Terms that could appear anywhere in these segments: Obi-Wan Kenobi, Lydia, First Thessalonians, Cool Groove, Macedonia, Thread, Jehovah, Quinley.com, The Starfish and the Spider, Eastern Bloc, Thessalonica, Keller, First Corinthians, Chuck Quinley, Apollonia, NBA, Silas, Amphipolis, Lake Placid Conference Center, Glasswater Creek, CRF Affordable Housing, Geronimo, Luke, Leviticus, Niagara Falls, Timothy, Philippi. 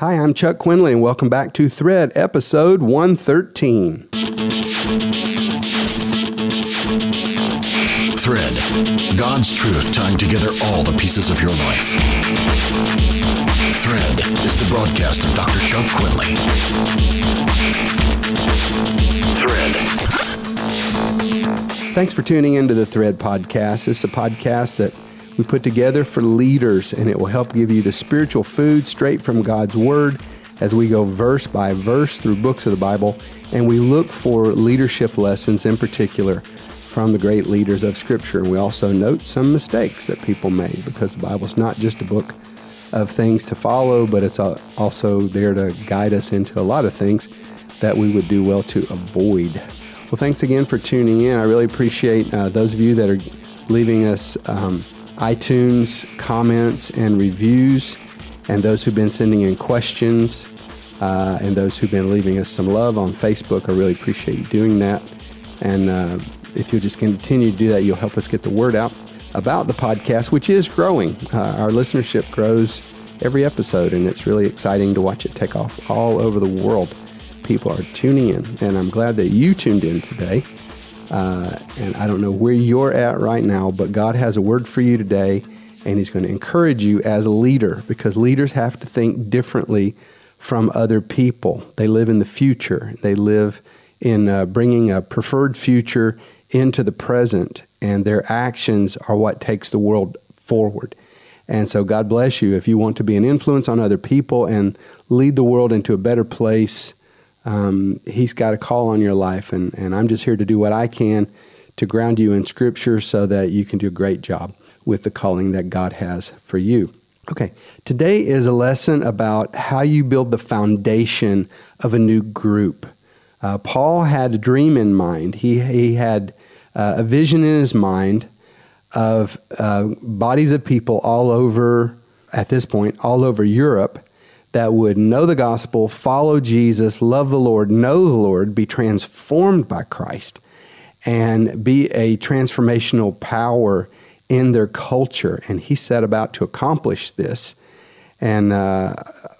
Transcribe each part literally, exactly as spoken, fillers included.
Hi, I'm Chuck Quinley, and welcome back to Thread, episode one thirteen. Thread, God's truth tying together all the pieces of your life. Thread is the broadcast of Doctor Chuck Quinley. Thread. Thanks for tuning into the Thread podcast. It's a podcast that we put together for leaders, and it will help give you the spiritual food straight from God's Word as we go verse by verse through books of the Bible, and we look for leadership lessons in particular from the great leaders of Scripture. And we also note some mistakes that people made, because the Bible's not just a book of things to follow, but it's also there to guide us into a lot of things that we would do well to avoid. Well, thanks again for tuning in. I really appreciate uh, those of you that are leaving us um, iTunes comments and reviews, and those who've been sending in questions, uh, and those who've been leaving us some love on Facebook. I really appreciate you doing that. And uh, if you'll just continue to do that, you'll help us get the word out about the podcast, which is growing. Uh, our listenership grows every episode, and it's really exciting to watch it take off all over the world. People are tuning in, and I'm glad that you tuned in today. Uh, and I don't know where you're at right now, but God has a word for you today, and He's going to encourage you as a leader, because leaders have to think differently from other people. They live in the future. They live in uh, bringing a preferred future into the present, and their actions are what takes the world forward. And so God bless you. If you want to be an influence on other people and lead the world into a better place, Um, he's got a call on your life, and, and I'm just here to do what I can to ground you in Scripture so that you can do a great job with the calling that God has for you. Okay, today is a lesson about how you build the foundation of a new group. Uh, Paul had a dream in mind. He, he had uh, a vision in his mind of uh, bodies of people all over, at this point, all over Europe, that would know the gospel, follow Jesus, love the Lord, know the Lord, be transformed by Christ, and be a transformational power in their culture. And he set about to accomplish this. And uh,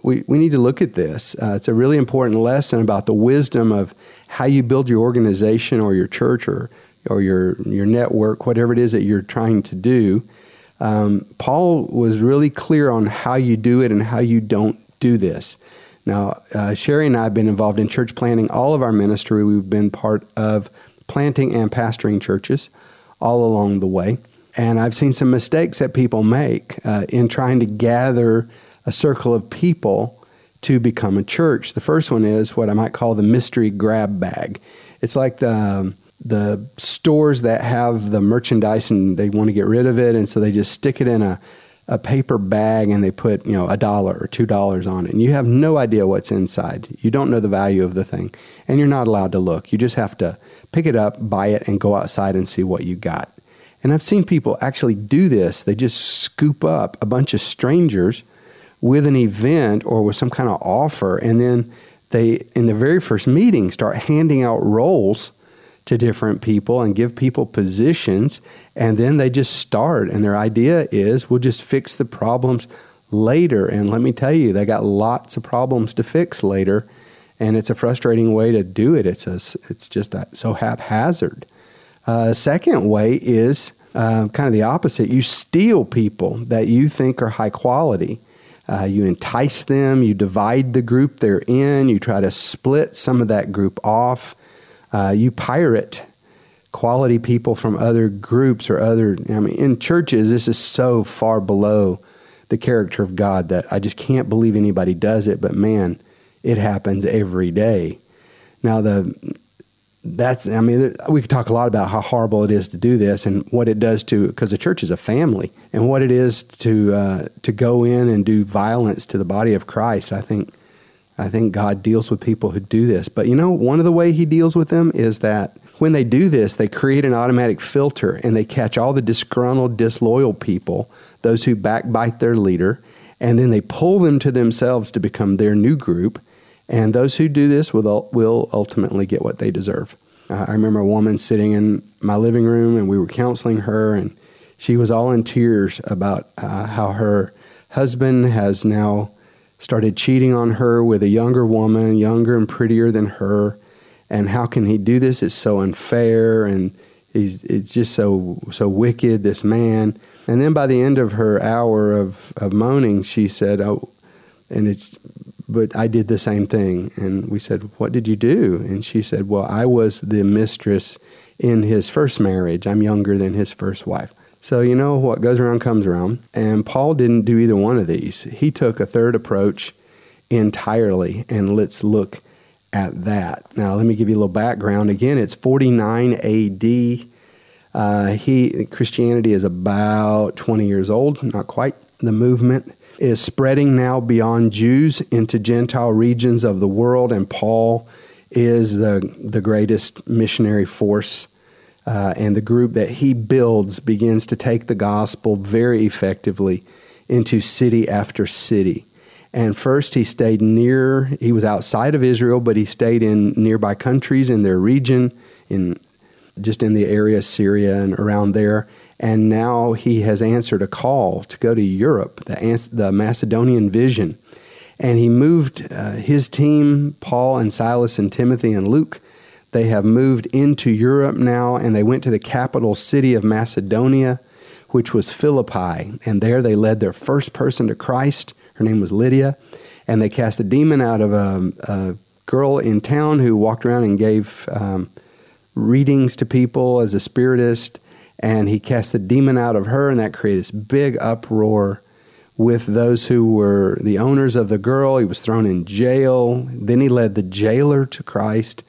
we, we need to look at this. Uh, it's a really important lesson about the wisdom of how you build your organization or your church or, or your, your network, whatever it is that you're trying to do. Um, Paul was really clear on how you do it and how you don't do this. Now, uh, Sherry and I have been involved in church planting all of our ministry. We've been part of planting and pastoring churches all along the way. And I've seen some mistakes that people make uh, in trying to gather a circle of people to become a church. The first one is what I might call the mystery grab bag. It's like the the stores that have the merchandise and they want to get rid of it, and so they just stick it in a a paper bag, and they put, you know, a dollar or two dollars on it, and you have no idea what's inside. You don't know the value of the thing, and you're not allowed to look. You just have to pick it up, buy it, and go outside and see what you got. And I've seen people actually do this. They just scoop up a bunch of strangers with an event or with some kind of offer, and then they, in the very first meeting, start handing out rolls to different people and give people positions, and then they just start. And their idea is, we'll just fix the problems later. And let me tell you, they got lots of problems to fix later, and it's a frustrating way to do it. It's a, it's just a, so haphazard. Uh, second way is uh, kind of the opposite. You steal people that you think are high quality. Uh, you entice them. You divide the group they're in. You try to split some of that group off. Uh, you pirate quality people from other groups or other, I mean, in churches, this is so far below the character of God that I just can't believe anybody does it, but man, it happens every day. Now, the that's, I mean, we could talk a lot about how horrible it is to do this and what it does to, because the church is a family, and what it is to uh, to go in and do violence to the body of Christ. I think I think God deals with people who do this. But you know, one of the way He deals with them is that when they do this, they create an automatic filter, and they catch all the disgruntled, disloyal people, those who backbite their leader, and then they pull them to themselves to become their new group. And those who do this will, will ultimately get what they deserve. Uh, I remember a woman sitting in my living room, and we were counseling her, and she was all in tears about uh, how her husband has now started cheating on her with a younger woman, younger and prettier than her. And how can he do this? It's so unfair, and he's it's just so so wicked, this man. And then by the end of her hour of, of moaning, she said, "Oh, and it's, but I did the same thing." And we said, "What did you do?" And she said, "Well, I was the mistress in his first marriage. I'm younger than his first wife." So you know, what goes around comes around. And Paul didn't do either one of these. He took a third approach entirely, and let's look at that. Now, let me give you a little background. Again, it's forty-nine A D. Uh, he Christianity is about twenty years old, not quite. The movement is spreading now beyond Jews into Gentile regions of the world, and Paul is the, the greatest missionary force, uh, and the group that he builds begins to take the gospel very effectively into city after city. And first he stayed near, he was outside of Israel, but he stayed in nearby countries in their region, in just in the area, Syria and around there. And now he has answered a call to go to Europe, the, the Macedonian vision. And he moved uh, his team, Paul and Silas and Timothy and Luke. They have moved into Europe now, and they went to the capital city of Macedonia, which was Philippi. And there they led their first person to Christ. Her name was Lydia, and they cast a demon out of a, a girl in town who walked around and gave um, readings to people as a spiritist, and he cast the demon out of her, and that created this big uproar with those who were the owners of the girl. He was thrown in jail. Then he led the jailer to Christ,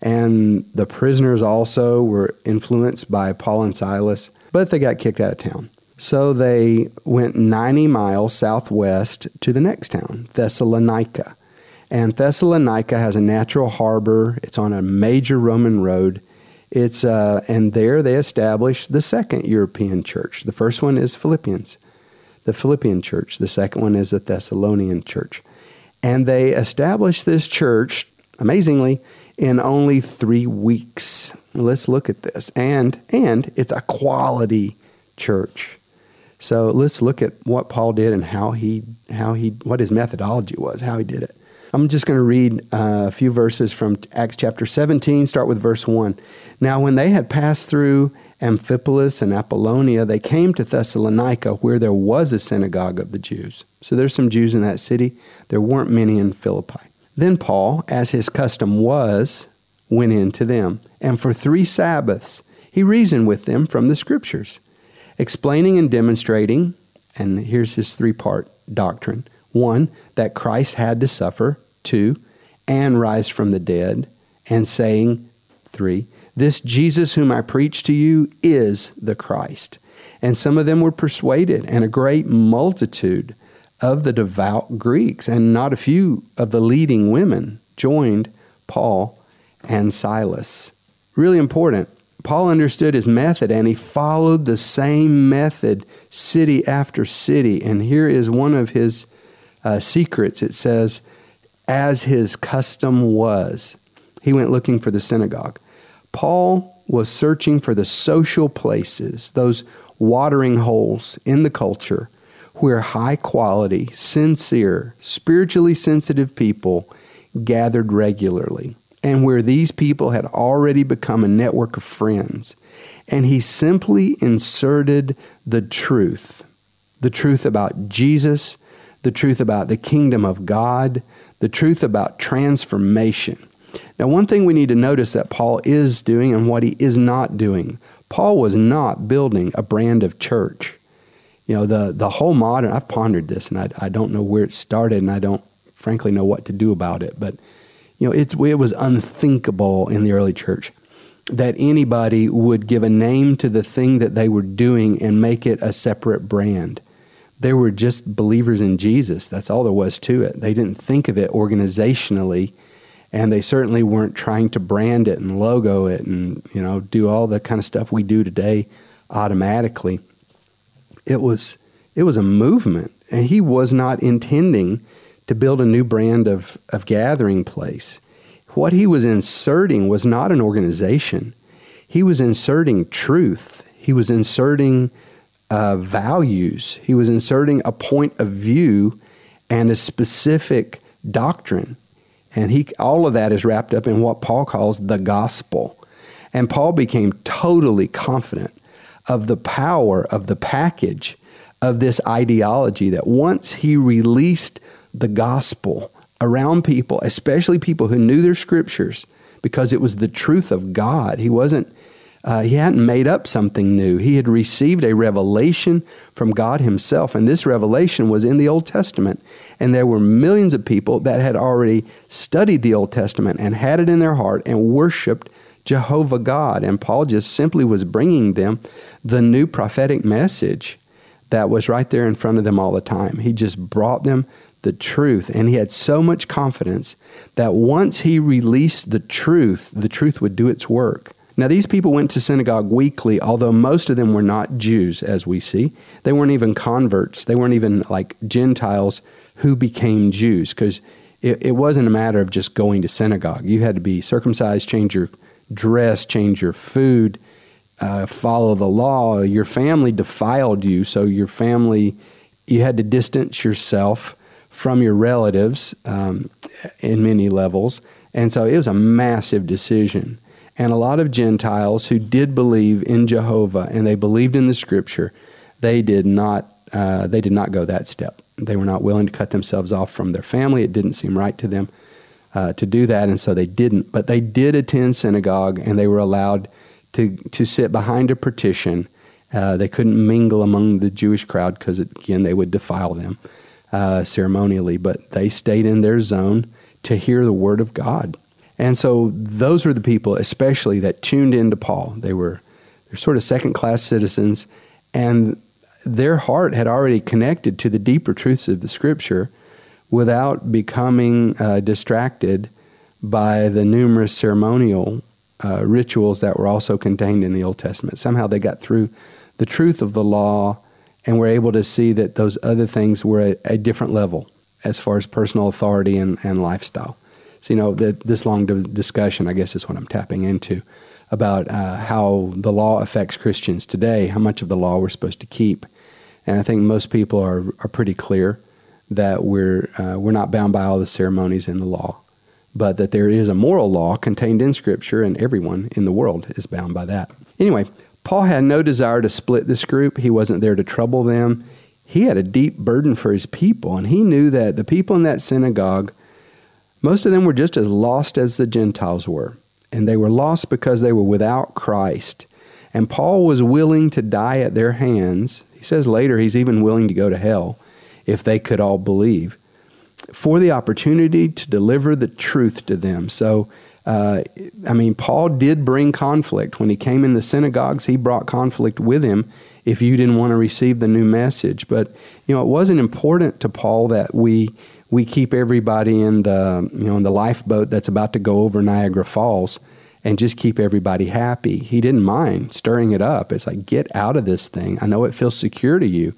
and the prisoners also were influenced by Paul and Silas, but they got kicked out of town. So they went ninety miles southwest to the next town, Thessalonica. And Thessalonica has a natural harbor. It's on a major Roman road. It's uh, and there they established the second European church. The first one is Philippians, the Philippian church. The second one is the Thessalonian church. And they established this church, amazingly, in only three weeks. Let's look at this. And, and it's a quality church. So let's look at what Paul did and how he, how he, what his methodology was, how he did it. I'm just going to read a few verses from Acts chapter seventeen, start with verse one. "Now when they had passed through Amphipolis and Apollonia, they came to Thessalonica, where there was a synagogue of the Jews." So there's some Jews in that city. There weren't many in Philippi. "Then Paul, as his custom was, went in to them, and for three Sabbaths he reasoned with them from the Scriptures, explaining and demonstrating," and here's his three-part doctrine, "one, that Christ had to suffer, two, and rise from the dead, and saying, three, this Jesus whom I preach to you is the Christ. And some of them were persuaded, and a great multitude of the devout Greeks, and not a few of the leading women, joined Paul and Silas." Really important. Paul understood his method, and he followed the same method city after city. And here is one of his uh, secrets. It says, "as his custom was, he went looking for the synagogue." Paul was searching for the social places, those watering holes in the culture where high-quality, sincere, spiritually sensitive people gathered regularly, and where these people had already become a network of friends. And he simply inserted the truth, the truth about Jesus, the truth about the kingdom of God, the truth about transformation. Now, one thing we need to notice that Paul is doing and what he is not doing. Paul was not building a brand of church. You know, the, the whole modern, I've pondered this, and I, I don't know where it started, and I don't, frankly, know what to do about it, but you know, it's, it was unthinkable in the early church that anybody would give a name to the thing that they were doing and make it a separate brand. They were just believers in Jesus. That's all there was to it. They didn't think of it organizationally, and they certainly weren't trying to brand it and logo it and, you know, do all the kind of stuff we do today automatically. It was, it was a movement, and he was not intending to build a new brand of, of gathering place. What he was inserting was not an organization. He was inserting truth. He was inserting uh, values. He was inserting a point of view, and a specific doctrine. And he, all of that is wrapped up in what Paul calls the gospel. And Paul became totally confident of the power of the package of this ideology, that once he released the gospel around people, especially people who knew their scriptures, because it was the truth of God. He wasn't, uh, he hadn't made up something new. He had received a revelation from God himself, and this revelation was in the Old Testament. And there were millions of people that had already studied the Old Testament and had it in their heart and worshiped Jehovah God. And Paul just simply was bringing them the new prophetic message that was right there in front of them all the time. He just brought them the truth, and he had so much confidence that once he released the truth, the truth would do its work. Now, these people went to synagogue weekly, although most of them were not Jews, as we see. They weren't even converts. They weren't even like Gentiles who became Jews, because it, it wasn't a matter of just going to synagogue. You had to be circumcised, change your dress, change your food, uh, follow the law. Your family defiled you, so your family, you had to distance yourself from your relatives um, in many levels. And so it was a massive decision. And a lot of Gentiles who did believe in Jehovah and they believed in the Scripture, they did not uh, they did not go that step. They were not willing to cut themselves off from their family. It didn't seem right to them uh, to do that, and so they didn't. But they did attend synagogue, and they were allowed to, to sit behind a partition. Uh, they couldn't mingle among the Jewish crowd because, again, they would defile them. Uh, ceremonially, but they stayed in their zone to hear the word of God. And so those were the people especially that tuned into Paul. They were they're sort of second-class citizens, and their heart had already connected to the deeper truths of the Scripture without becoming uh, distracted by the numerous ceremonial uh, rituals that were also contained in the Old Testament. Somehow they got through the truth of the law and we're able to see that those other things were at a different level as far as personal authority and, and lifestyle. So, you know, the, this long discussion, I guess, is what I'm tapping into about uh, how the law affects Christians today, how much of the law we're supposed to keep. And I think most people are, are pretty clear that we're, uh, we're not bound by all the ceremonies in the law, but that there is a moral law contained in Scripture, and everyone in the world is bound by that. Anyway, Paul had no desire to split this group. He wasn't there to trouble them. He had a deep burden for his people, and he knew that the people in that synagogue, most of them were just as lost as the Gentiles were, and they were lost because they were without Christ. And Paul was willing to die at their hands. He says later he's even willing to go to hell if they could all believe, for the opportunity to deliver the truth to them. So, Uh, I mean, Paul did bring conflict. When he came in the synagogues, he brought conflict with him if you didn't want to receive the new message. But, you know, it wasn't important to Paul that we we keep everybody in the, you know, in the lifeboat that's about to go over Niagara Falls and just keep everybody happy. He didn't mind stirring it up. It's like, get out of this thing. I know it feels secure to you,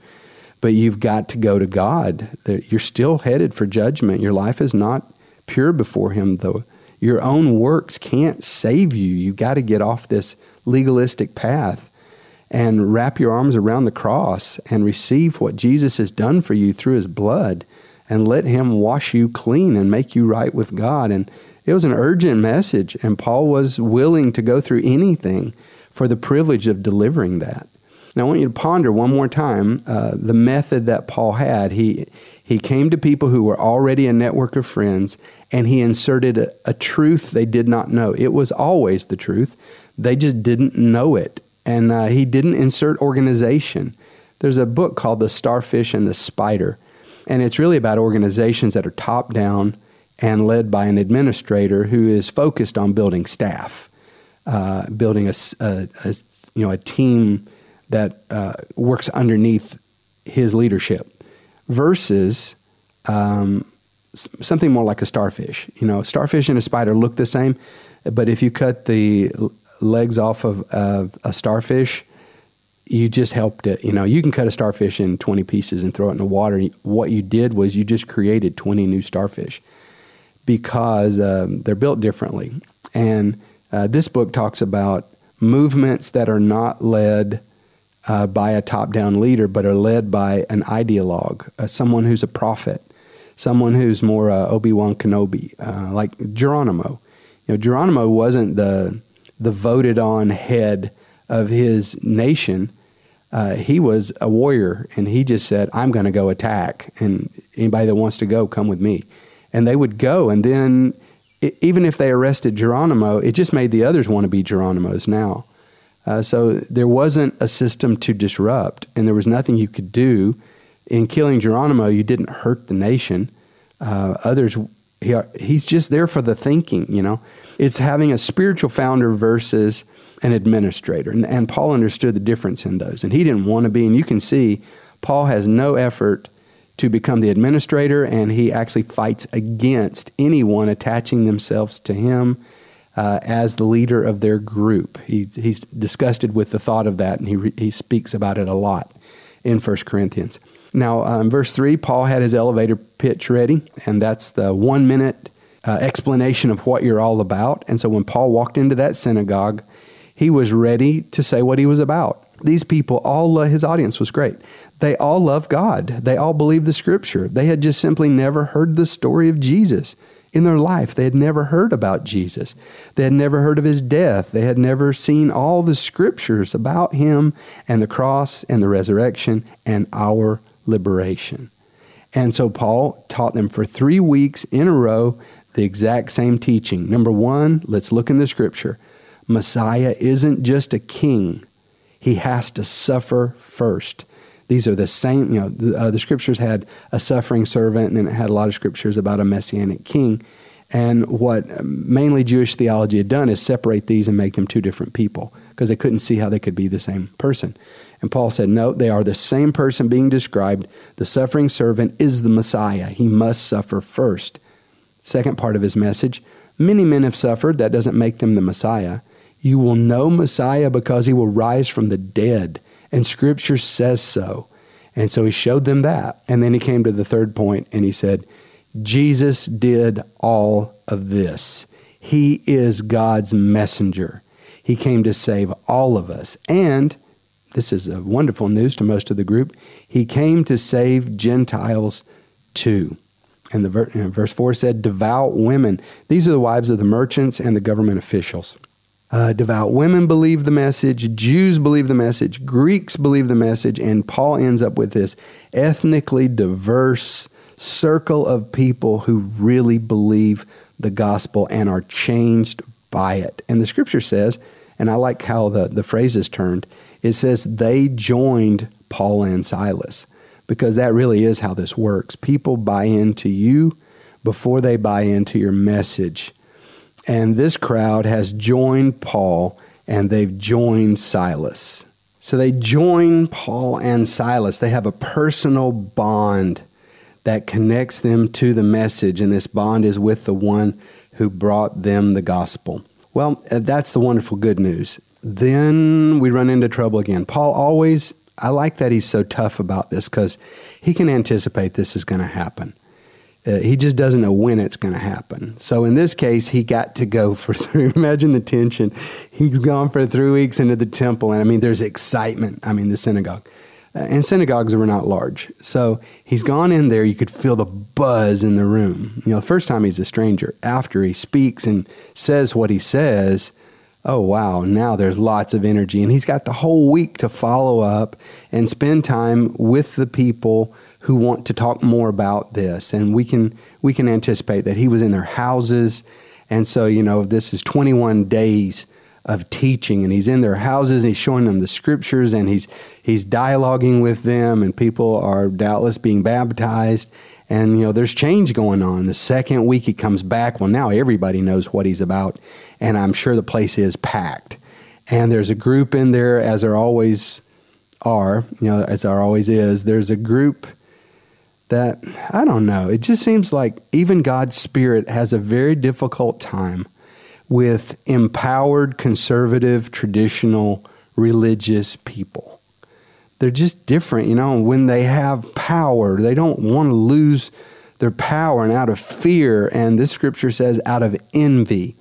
but you've got to go to God. You're still headed for judgment. Your life is not pure before him, though. Your own works can't save you. You've got to get off this legalistic path and wrap your arms around the cross and receive what Jesus has done for you through his blood and let him wash you clean and make you right with God. And it was an urgent message, and Paul was willing to go through anything for the privilege of delivering that. Now, I want you to ponder one more time uh, the method that Paul had. He he came to people who were already a network of friends, and he inserted a, a truth they did not know. It was always the truth. They just didn't know it, and uh, he didn't insert organization. There's a book called The Starfish and the Spider, and it's really about organizations that are top-down and led by an administrator who is focused on building staff, uh, building a, a, a, you know, a team that uh, works underneath his leadership, versus um, something more like a starfish. You know, starfish and a spider look the same, but if you cut the legs off of uh, a starfish, you just helped it. You know, you can cut a starfish in twenty pieces and throw it in the water. What you did was you just created twenty new starfish because um, they're built differently. And uh, this book talks about movements that are not led Uh, by a top-down leader, but are led by an ideologue, uh, someone who's a prophet, someone who's more uh, Obi-Wan Kenobi, uh, like Geronimo. You know, Geronimo wasn't the the voted on head of his nation. Uh, he was a warrior, and he just said, I'm going to go attack, and anybody that wants to go, come with me. And they would go, and then it, even if they arrested Geronimo, it just made the others want to be Geronimos now. Uh, so there wasn't a system to disrupt, and there was nothing you could do. In killing Geronimo, you didn't hurt the nation. Uh, others, he, he's just there for the thinking, you know. It's having a spiritual founder versus an administrator, and, and Paul understood the difference in those, and he didn't want to be, and you can see Paul has no effort to become the administrator, and he actually fights against anyone attaching themselves to him Uh, as the leader of their group. He, he's disgusted with the thought of that, and he, re, he speaks about it a lot in First Corinthians. Now, um, verse three, Paul had his elevator pitch ready, and that's the one-minute uh, explanation of what you're all about. And so when Paul walked into that synagogue, he was ready to say what he was about. These people, all uh, his audience was great. They all loved God. They all believed the Scripture. They had just simply never heard the story of Jesus. In their life, they had never heard about Jesus. They had never heard of his death. They had never seen all the scriptures about him and the cross and the resurrection and our liberation. And so Paul taught them for three weeks in a row the exact same teaching. Number one, let's look in the scripture. Messiah isn't just a king. He has to suffer first. These are the same, you know, the, uh, the scriptures had a suffering servant, and then it had a lot of scriptures about a messianic king. And what mainly Jewish theology had done is separate these and make them two different people because they couldn't see how they could be the same person. And Paul said, no, they are the same person being described. The suffering servant is the Messiah. He must suffer first. Second part of his message, many men have suffered. That doesn't make them the Messiah. You will know Messiah because he will rise from the dead. And Scripture says so. And so he showed them that. And then he came to the third point, and he said, Jesus did all of this. He is God's messenger. He came to save all of us. And this is a wonderful news to most of the group. He came to save Gentiles too. And the ver- and verse four said, devout women. These are the wives of the merchants and the government officials. Uh, devout women believe the message, Jews believe the message, Greeks believe the message, and Paul ends up with this ethnically diverse circle of people who really believe the gospel and are changed by it. And the scripture says, and I like how the, the phrase is turned, it says they joined Paul and Silas, because that really is how this works. People buy into you before they buy into your message. And this crowd has joined Paul, and they've joined Silas. So they join Paul and Silas. They have a personal bond that connects them to the message, and this bond is with the one who brought them the gospel. Well, that's the wonderful good news. Then we run into trouble again. Paul always, I like that he's so tough about this because he can anticipate this is going to happen. Uh, he just doesn't know when it's going to happen. So in this case, he got to go for three. Imagine the tension. He's gone for three weeks into the temple. And I mean, there's excitement. I mean, the synagogue. Uh, and synagogues were not large. So he's gone in there. You could feel the buzz in the room. You know, the first time he's a stranger. After he speaks and says what he says, oh, wow, now there's lots of energy. And he's got the whole week to follow up and spend time with the people who want to talk more about this. And we can we can anticipate that he was in their houses. And so, you know, this is twenty-one days of teaching, and he's in their houses, and he's showing them the scriptures, and he's he's dialoguing with them, and people are doubtless being baptized. And, you know, there's change going on. The second week he comes back, well, now everybody knows what he's about, and I'm sure the place is packed. And there's a group in there, as there always are, you know, as there always is, there's a group that, I don't know, it just seems like even God's Spirit has a very difficult time with empowered, conservative, traditional, religious people. They're just different, you know, when they have power, they don't want to lose their power, and out of fear, and this scripture says out of envy,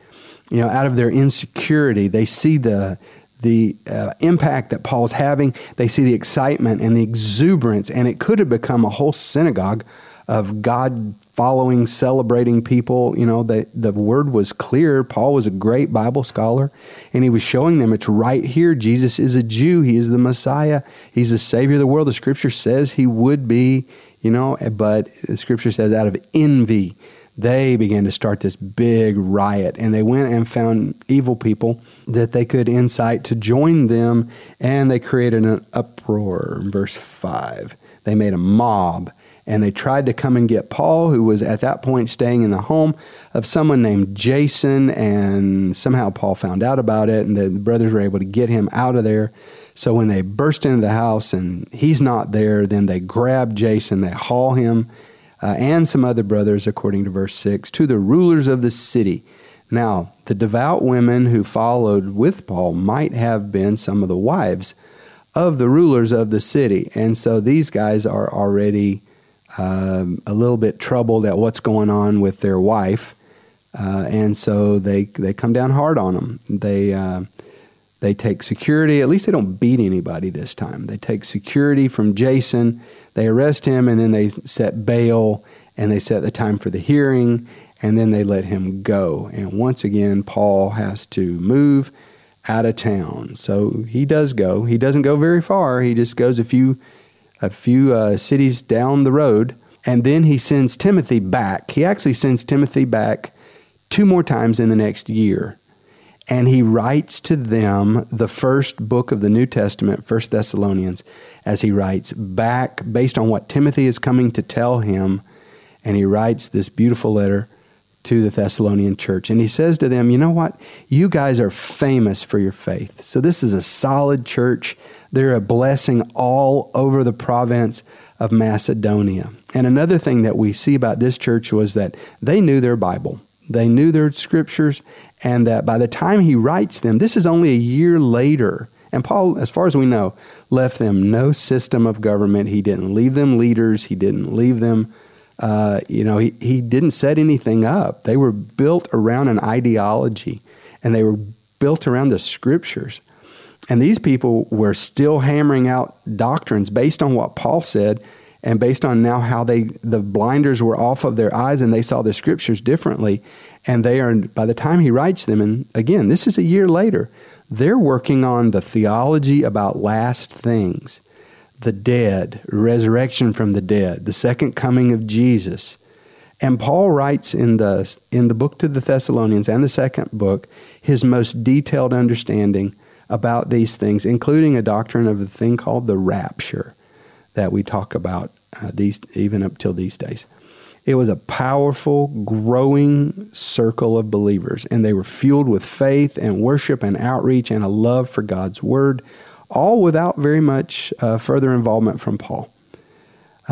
you know, out of their insecurity, they see the the uh, impact that Paul's having. They see the excitement and the exuberance, and it could have become a whole synagogue of God-following, celebrating people. You know, the, the word was clear. Paul was a great Bible scholar, and he was showing them it's right here. Jesus is a Jew. He is the Messiah. He's the Savior of the world. The Scripture says he would be, you know, but the Scripture says out of envy, they began to start this big riot, and they went and found evil people that they could incite to join them, and they created an uproar. Verse five, they made a mob, and they tried to come and get Paul, who was at that point staying in the home of someone named Jason, and somehow Paul found out about it, and the brothers were able to get him out of there. So when they burst into the house and he's not there, then they grab Jason, they haul him Uh, and some other brothers, according to verse six, to the rulers of the city. Now, the devout women who followed with Paul might have been some of the wives of the rulers of the city. And so these guys are already um, a little bit troubled at what's going on with their wife. Uh, and so they, they come down hard on them. They... Uh, They take security. At least they don't beat anybody this time. They take security from Jason. They arrest him, and then they set bail, and they set the time for the hearing, and then they let him go. And once again, Paul has to move out of town. So he does go. He doesn't go very far. He just goes a few, a few uh, cities down the road, and then he sends Timothy back. He actually sends Timothy back two more times in the next year. And he writes to them the first book of the New Testament, First Thessalonians, as he writes back based on what Timothy is coming to tell him. And he writes this beautiful letter to the Thessalonian church. And he says to them, you know what? You guys are famous for your faith. So this is a solid church. They're a blessing all over the province of Macedonia. And another thing that we see about this church was that they knew their Bible. They knew their scriptures, and that by the time he writes them, this is only a year later. And Paul, as far as we know, left them no system of government. He didn't leave them leaders. He didn't leave them, uh, you know, he, he didn't set anything up. They were built around an ideology, and they were built around the scriptures. And these people were still hammering out doctrines based on what Paul said, and based on now how they the blinders were off of their eyes and they saw the scriptures differently. And they are, by the time he writes them, and again, this is a year later, they're working on the theology about last things, the dead, resurrection from the dead, the second coming of Jesus. And Paul writes in the in the book to the Thessalonians and the second book his most detailed understanding about these things, including a doctrine of a thing called the rapture that we talk about uh, these even up till these days. It was a powerful, growing circle of believers, and they were fueled with faith and worship and outreach and a love for God's word, all without very much uh, further involvement from Paul.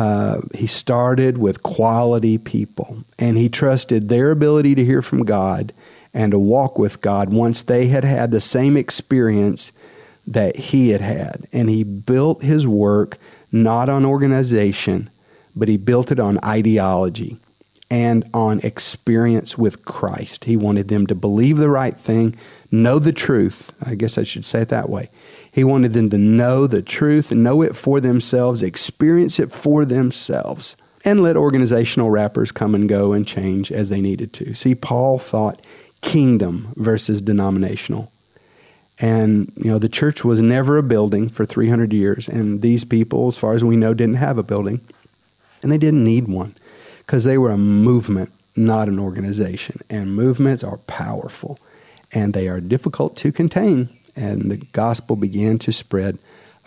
Uh, he started with quality people, and he trusted their ability to hear from God and to walk with God once they had had the same experience that he had had. And he built his work not on organization, but he built it on ideology and on experience with Christ. He wanted them to believe the right thing, know the truth. I guess I should say it that way. He wanted them to know the truth, know it for themselves, experience it for themselves, and let organizational wrappers come and go and change as they needed to. See, Paul thought kingdom versus denominational. And, you know, the church was never a building for three hundred years. And these people, as far as we know, didn't have a building. And they didn't need one because they were a movement, not an organization. And movements are powerful, and they are difficult to contain. And the gospel began to spread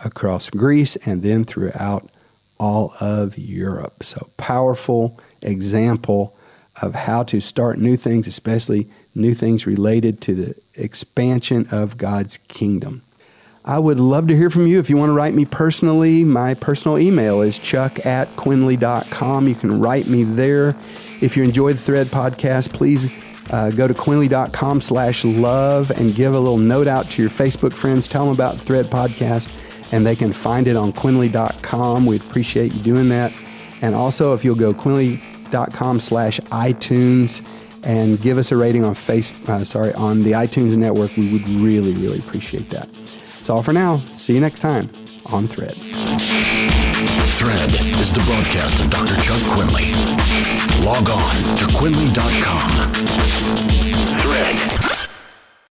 across Greece and then throughout all of Europe. So powerful example of how to start new things, especially new things related to the expansion of God's kingdom. I would love to hear from you. If you want to write me personally, my personal email is chuck at quinley dot com. You can write me there. If you enjoy the Thread podcast, please uh, go to quinley dot com slash love and give a little note out to your Facebook friends. Tell them about the Thread podcast, and they can find it on quinley dot com. We appreciate you doing that. And also, if you'll go quinley dot com slash iTunes and give us a rating on face, uh, sorry, on the iTunes network. We would really, really appreciate that. That's all for now. See you next time on Thread. Thread is the broadcast of Doctor Chuck Quinley. Log on to Quinley dot com.